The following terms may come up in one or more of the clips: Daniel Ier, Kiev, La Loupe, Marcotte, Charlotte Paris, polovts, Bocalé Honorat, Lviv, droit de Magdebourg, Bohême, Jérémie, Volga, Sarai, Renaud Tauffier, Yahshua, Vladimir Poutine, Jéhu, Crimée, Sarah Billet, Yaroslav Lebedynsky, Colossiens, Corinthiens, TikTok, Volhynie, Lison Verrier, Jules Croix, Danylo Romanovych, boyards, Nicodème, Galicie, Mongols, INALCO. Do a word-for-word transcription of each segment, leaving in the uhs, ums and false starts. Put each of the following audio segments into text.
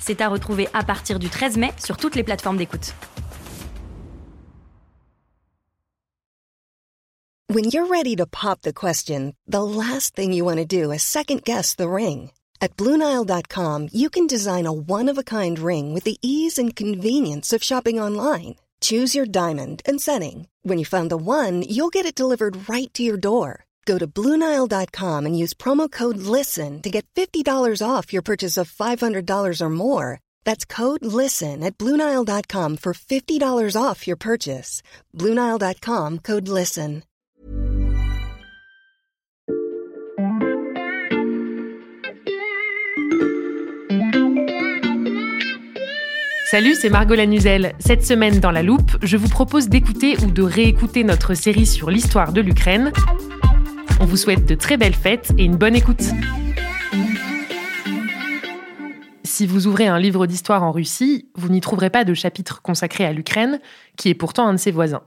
C'est à retrouver à partir du treize mai sur toutes les plateformes d'écoute. When you're ready to pop the question, the last thing you want to do is second guess the ring. At Blue Nile dot com, you can design a one-of-a-kind ring with the ease and convenience of shopping online. Choose your diamond and setting. When you find the one, you'll get it delivered right to your door. Go to Blue Nile dot com and use promo code LISTEN to get fifty dollars off your purchase of five hundred dollars or more. That's code LISTEN at Blue Nile dot com for fifty dollars off your purchase. Blue Nile dot com, code LISTEN. Salut, c'est Margot Lanuzel. Cette semaine dans La Loupe, je vous propose d'écouter ou de réécouter notre série sur l'histoire de l'Ukraine. On vous souhaite de très belles fêtes et une bonne écoute. Si vous ouvrez un livre d'histoire en Russie, vous n'y trouverez pas de chapitre consacré à l'Ukraine, qui est pourtant un de ses voisins.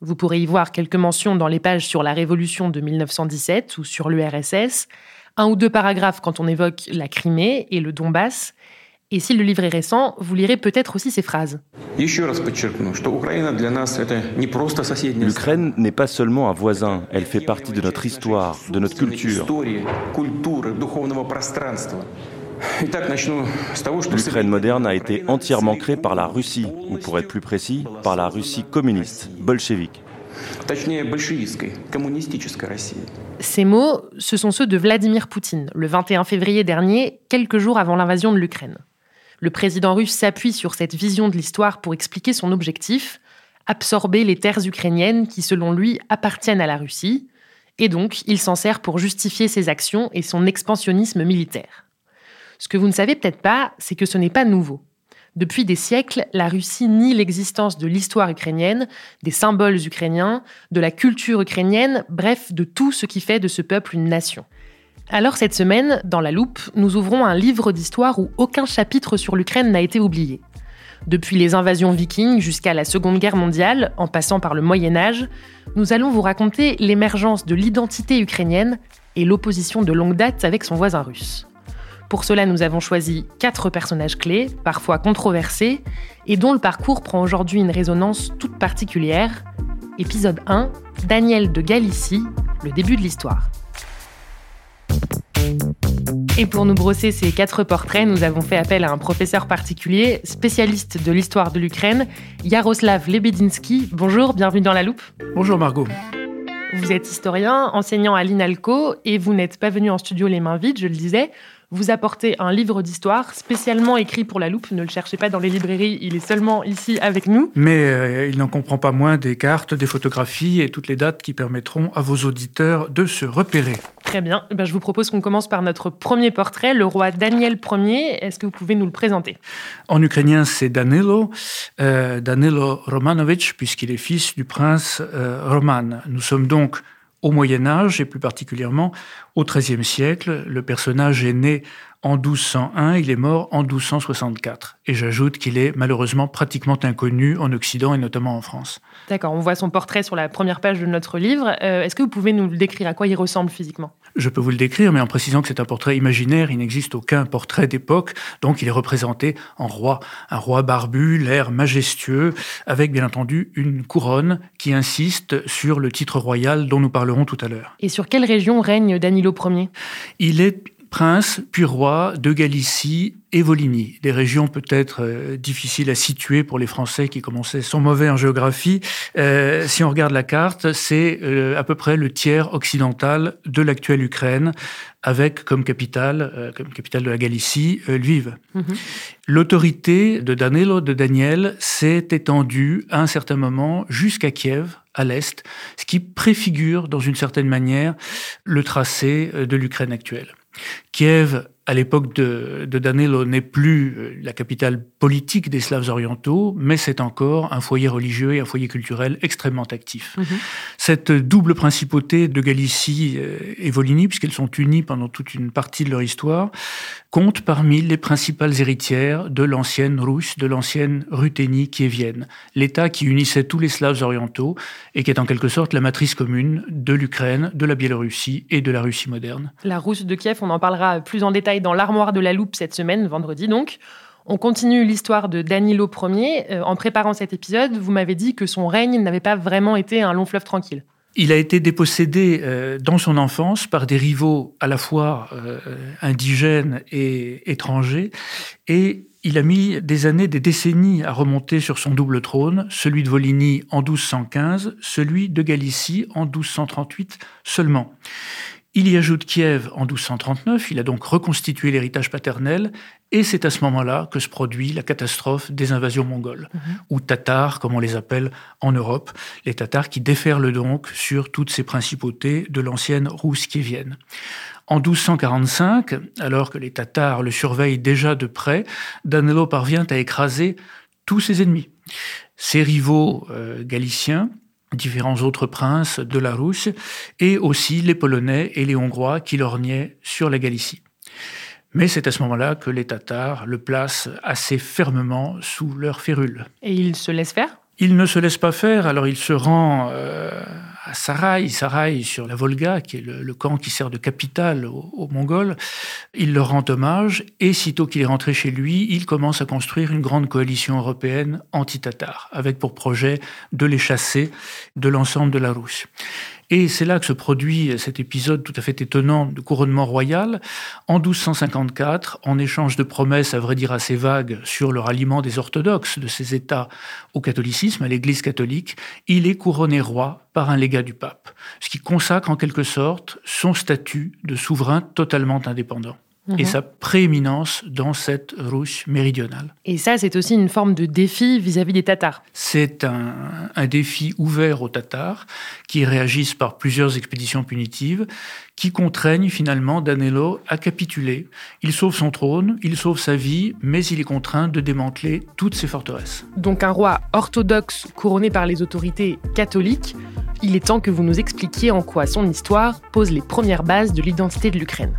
Vous pourrez y voir quelques mentions dans les pages sur la Révolution de dix-neuf cent dix-sept ou sur l'U R S S, un ou deux paragraphes quand on évoque la Crimée et le Donbass. Et si le livre est récent, vous lirez peut-être aussi ces phrases. L'Ukraine n'est pas seulement un voisin, elle fait partie de notre histoire, de notre culture. L'Ukraine moderne a été entièrement créée par la Russie, ou pour être plus précis, par la Russie communiste, bolchevique. Ces mots, ce sont ceux de Vladimir Poutine, le vingt et un février dernier, quelques jours avant l'invasion de l'Ukraine. Le président russe s'appuie sur cette vision de l'histoire pour expliquer son objectif, absorber les terres ukrainiennes qui, selon lui, appartiennent à la Russie, et donc il s'en sert pour justifier ses actions et son expansionnisme militaire. Ce que vous ne savez peut-être pas, c'est que ce n'est pas nouveau. Depuis des siècles, la Russie nie l'existence de l'histoire ukrainienne, des symboles ukrainiens, de la culture ukrainienne, bref, de tout ce qui fait de ce peuple une nation. Alors cette semaine, dans La Loupe, nous ouvrons un livre d'histoire où aucun chapitre sur l'Ukraine n'a été oublié. Depuis les invasions vikings jusqu'à la Seconde Guerre mondiale, en passant par le Moyen-Âge, nous allons vous raconter l'émergence de l'identité ukrainienne et l'opposition de longue date avec son voisin russe. Pour cela, nous avons choisi quatre personnages clés, parfois controversés, et dont le parcours prend aujourd'hui une résonance toute particulière. Épisode un, Daniel de Galicie, le début de l'histoire. Et pour nous brosser ces quatre portraits, nous avons fait appel à un professeur particulier, spécialiste de l'histoire de l'Ukraine, Yaroslav Lebedynsky. Bonjour, bienvenue dans La Loupe. Bonjour Margot. Vous êtes historien, enseignant à l'INALCO, et vous n'êtes pas venu en studio les mains vides, je le disais. Vous apportez un livre d'histoire spécialement écrit pour La Loupe. Ne le cherchez pas dans les librairies, il est seulement ici avec nous. Mais euh, il n'en comprend pas moins des cartes, des photographies et toutes les dates qui permettront à vos auditeurs de se repérer. Très bien. Eh bien, je vous propose qu'on commence par notre premier portrait, le roi Daniel Ier. Est-ce que vous pouvez nous le présenter ? En ukrainien, c'est Danilo, euh, Danylo Romanovych, puisqu'il est fils du prince euh, Roman. Nous sommes donc au Moyen-Âge, et plus particulièrement au treizième siècle, le personnage est né en douze cent un, il est mort en douze cent soixante-quatre. Et j'ajoute qu'il est malheureusement pratiquement inconnu en Occident et notamment en France. D'accord, on voit son portrait sur la première page de notre livre. Euh, est-ce que vous pouvez nous le décrire ? À quoi il ressemble physiquement ? Je peux vous le décrire, mais en précisant que c'est un portrait imaginaire, il n'existe aucun portrait d'époque, donc il est représenté en roi. Un roi barbu, l'air majestueux, avec bien entendu une couronne qui insiste sur le titre royal dont nous parlerons tout à l'heure. Et sur quelle région règne Danylo Ier ? Il est prince, puis roi de Galicie et Volhynie, des régions peut-être euh, difficiles à situer pour les Français qui commençaient sont mauvais en géographie. Euh, si on regarde la carte, c'est euh, à peu près le tiers occidental de l'actuelle Ukraine, avec comme capitale, euh, comme capitale de la Galicie, euh, Lviv. Mm-hmm. L'autorité de Danylo, de Daniel, s'est étendue à un certain moment jusqu'à Kiev, à l'est, ce qui préfigure, dans une certaine manière, le tracé de l'Ukraine actuelle. Kiev à l'époque de, de Danilo, n'est plus la capitale politique des Slaves orientaux, mais c'est encore un foyer religieux et un foyer culturel extrêmement actif. Mmh. Cette double principauté de Galicie et Volhynie, puisqu'elles sont unies pendant toute une partie de leur histoire, compte parmi les principales héritières de l'ancienne Russe, de l'ancienne Ruténie kiévienne, l'État qui unissait tous les Slaves orientaux et qui est en quelque sorte la matrice commune de l'Ukraine, de la Biélorussie et de la Russie moderne. La Russe de Kiev, on en parlera plus en détail dans l'armoire de la Loupe cette semaine, vendredi donc. On continue l'histoire de Danilo Ier. En préparant cet épisode, vous m'avez dit que son règne n'avait pas vraiment été un long fleuve tranquille. Il a été dépossédé euh, dans son enfance par des rivaux à la fois euh, indigènes et étrangers, et il a mis des années, des décennies à remonter sur son double trône, celui de Volhynie en douze cent quinze, celui de Galicie en douze cent trente-huit seulement. Il y ajoute Kiev en douze cent trente-neuf, il a donc reconstitué l'héritage paternel, et c'est à ce moment-là que se produit la catastrophe des invasions mongoles, mmh. ou Tatars, comme on les appelle en Europe, les Tatars qui déferlent donc sur toutes ces principautés de l'ancienne Russe kiévienne. En douze cent quarante-cinq, alors que les Tatars le surveillent déjà de près, Danilo parvient à écraser tous ses ennemis, ses rivaux euh, galiciens, différents autres princes de la Russe, et aussi les Polonais et les Hongrois qui lorgnaient sur la Galicie. Mais c'est à ce moment-là que les Tatars le placent assez fermement sous leur férule. Et ils se laissent faire ? Il ne se laisse pas faire, alors il se rend euh, à Sarai, Sarai sur la Volga, qui est le, le camp qui sert de capitale aux, aux Mongols. Il leur rend hommage, et sitôt qu'il est rentré chez lui, il commence à construire une grande coalition européenne anti-tatar, avec pour projet de les chasser de l'ensemble de la Russe. Et c'est là que se produit cet épisode tout à fait étonnant de couronnement royal. En douze cent cinquante-quatre, en échange de promesses, à vrai dire assez vagues, sur le ralliement des orthodoxes de ces États au catholicisme, à l'Église catholique, il est couronné roi par un légat du pape, ce qui consacre en quelque sorte son statut de souverain totalement indépendant. Et sa prééminence dans cette Russe méridionale. Et ça, c'est aussi une forme de défi vis-à-vis des Tatars. C'est un, un défi ouvert aux Tatars, qui réagissent par plusieurs expéditions punitives, qui contraignent finalement Danilo à capituler. Il sauve son trône, il sauve sa vie, mais il est contraint de démanteler toutes ses forteresses. Donc un roi orthodoxe couronné par les autorités catholiques, il est temps que vous nous expliquiez en quoi son histoire pose les premières bases de l'identité de l'Ukraine.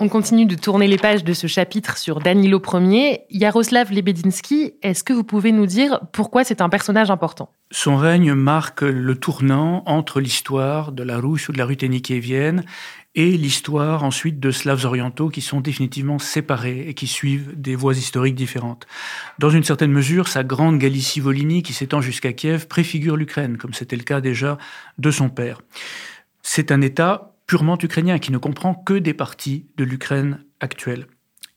On continue de tourner les pages de ce chapitre sur Danilo Ier. Yaroslav Lebedynsky, est-ce que vous pouvez nous dire pourquoi c'est un personnage important ? Son règne marque le tournant entre l'histoire de la Russe ou de la Ruténie kiévienne et l'histoire ensuite de Slaves orientaux qui sont définitivement séparés et qui suivent des voies historiques différentes. Dans une certaine mesure, sa grande Galicie-Volhynie qui s'étend jusqu'à Kiev préfigure l'Ukraine, comme c'était le cas déjà de son père. C'est un État purement ukrainien, qui ne comprend que des parties de l'Ukraine actuelle.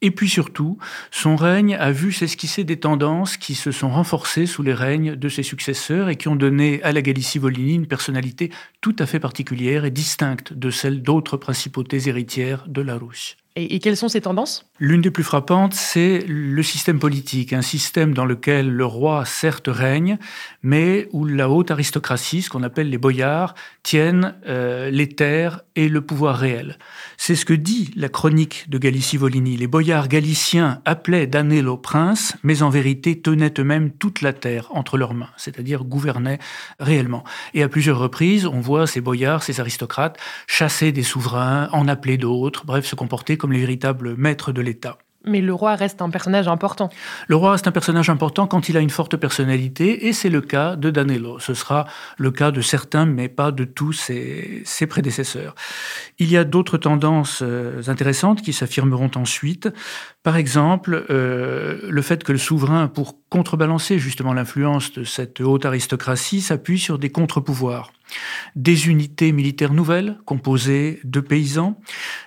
Et puis surtout, son règne a vu s'esquisser des tendances qui se sont renforcées sous les règnes de ses successeurs et qui ont donné à la Galicie-Volhynie une personnalité tout à fait particulière et distincte de celle d'autres principautés héritières de la Russie. Et, et quelles sont ces tendances ? L'une des plus frappantes, c'est le système politique, un système dans lequel le roi certes règne, mais où la haute aristocratie, ce qu'on appelle les boyards, tiennent euh, les terres et le pouvoir réel. C'est ce que dit la chronique de Galicie-Volhynie. Les boyards galiciens appelaient Danilo prince, mais en vérité tenaient eux-mêmes toute la terre entre leurs mains, c'est-à-dire gouvernaient réellement. Et à plusieurs reprises, on voit ces boyards, ces aristocrates, chasser des souverains, en appeler d'autres, bref, se comporter comme les véritables maîtres de l'État. Mais le roi reste un personnage important. Le roi reste un personnage important quand il a une forte personnalité, et c'est le cas de Danilo. Ce sera le cas de certains, mais pas de tous ses, ses prédécesseurs. Il y a d'autres tendances intéressantes qui s'affirmeront ensuite. Par exemple, euh, le fait que le souverain, pour contrebalancer justement l'influence de cette haute aristocratie, s'appuie sur des contre-pouvoirs. Des unités militaires nouvelles, composées de paysans,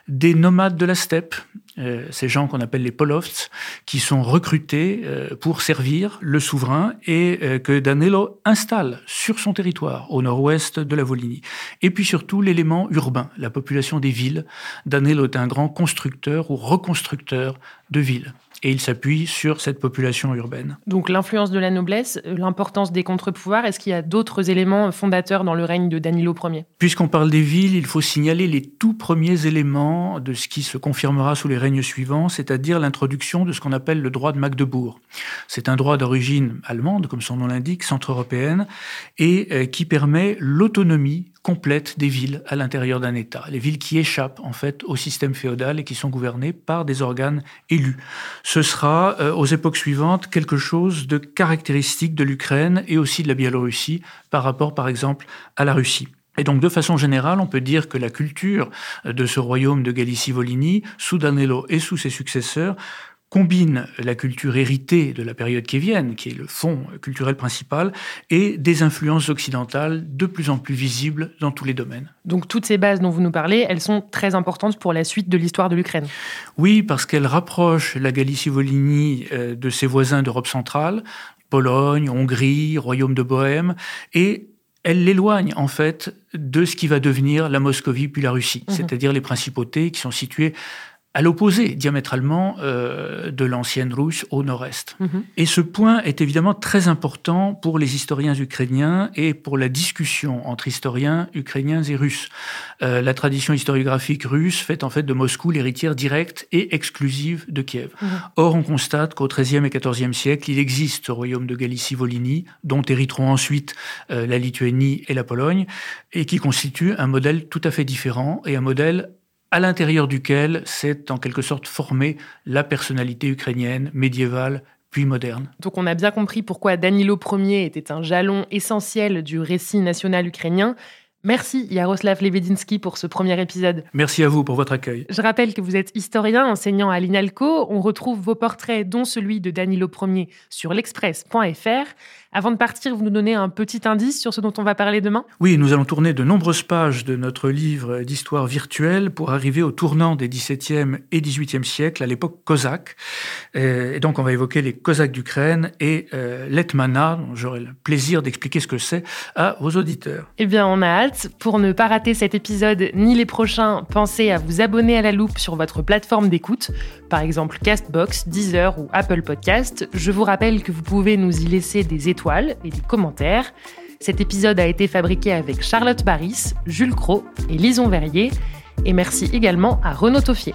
des nomades de la steppe, euh, ces gens qu'on appelle les polovts, qui sont recrutés euh, pour servir le souverain et euh, que Danilo installe sur son territoire, au nord-ouest de la Volhynie. Et puis surtout l'élément urbain, la population des villes. Danilo est un grand constructeur ou reconstructeur de villes. Et il s'appuie sur cette population urbaine. Donc l'influence de la noblesse, l'importance des contre-pouvoirs, est-ce qu'il y a d'autres éléments fondateurs dans le règne de Danilo Ier? Puisqu'on parle des villes, il faut signaler les tout premiers éléments de ce qui se confirmera sous les règnes suivants, c'est-à-dire l'introduction de ce qu'on appelle le droit de Magdebourg. C'est un droit d'origine allemande, comme son nom l'indique, centre-européenne, et qui permet l'autonomie complète des villes à l'intérieur d'un État. Les villes qui échappent, en fait, au système féodal et qui sont gouvernées par des organes élus. Ce sera, euh, aux époques suivantes, quelque chose de caractéristique de l'Ukraine et aussi de la Biélorussie par rapport, par exemple, à la Russie. Et donc, de façon générale, on peut dire que la culture de ce royaume de Galicie-Volhynie, sous Danilo et sous ses successeurs, combine la culture héritée de la période kiévienne, qui est le fond culturel principal, et des influences occidentales de plus en plus visibles dans tous les domaines. Donc toutes ces bases dont vous nous parlez, elles sont très importantes pour la suite de l'histoire de l'Ukraine. Oui, parce qu'elles rapprochent la Galicie-Volhynie de ses voisins d'Europe centrale, Pologne, Hongrie, Royaume de Bohême, et elle l'éloigne, en fait, de ce qui va devenir la Moscovie puis la Russie, mmh. c'est-à-dire les principautés qui sont situées à l'opposé, diamétralement, euh, de l'ancienne Russe au nord-est. Mmh. Et ce point est évidemment très important pour les historiens ukrainiens et pour la discussion entre historiens ukrainiens et russes. Euh, la tradition historiographique russe fait en fait de Moscou l'héritière directe et exclusive de Kiev. Mmh. Or, on constate qu'au treizième et quatorzième siècle, il existe ce royaume de Galicie-Volhynie, dont hériteront ensuite euh, la Lituanie et la Pologne, et qui constitue un modèle tout à fait différent et un modèle à l'intérieur duquel s'est en quelque sorte formée la personnalité ukrainienne, médiévale, puis moderne. Donc on a bien compris pourquoi Danilo Ier était un jalon essentiel du récit national ukrainien. Merci Yaroslav Lebedynsky pour ce premier épisode. Merci à vous pour votre accueil. Je rappelle que vous êtes historien, enseignant à l'INALCO. On retrouve vos portraits, dont celui de Danilo Ier, sur l'express point f r. Avant de partir, vous nous donnez un petit indice sur ce dont on va parler demain? Oui, nous allons tourner de nombreuses pages de notre livre d'histoire virtuelle pour arriver au tournant des dix-septième et dix-huitième siècles, à l'époque cosaque. Et donc, on va évoquer les Cosaques d'Ukraine et euh, l'Etmana, dont j'aurai le plaisir d'expliquer ce que c'est à vos auditeurs. Eh bien, on a hâte. Pour ne pas rater cet épisode ni les prochains, pensez à vous abonner à La Loupe sur votre plateforme d'écoute, par exemple Castbox, Deezer ou Apple Podcast. Je vous rappelle que vous pouvez nous y laisser des étoiles et des commentaires. Cet épisode a été fabriqué avec Charlotte Paris, Jules Croix et Lison Verrier. Et merci également à Renaud Tauffier.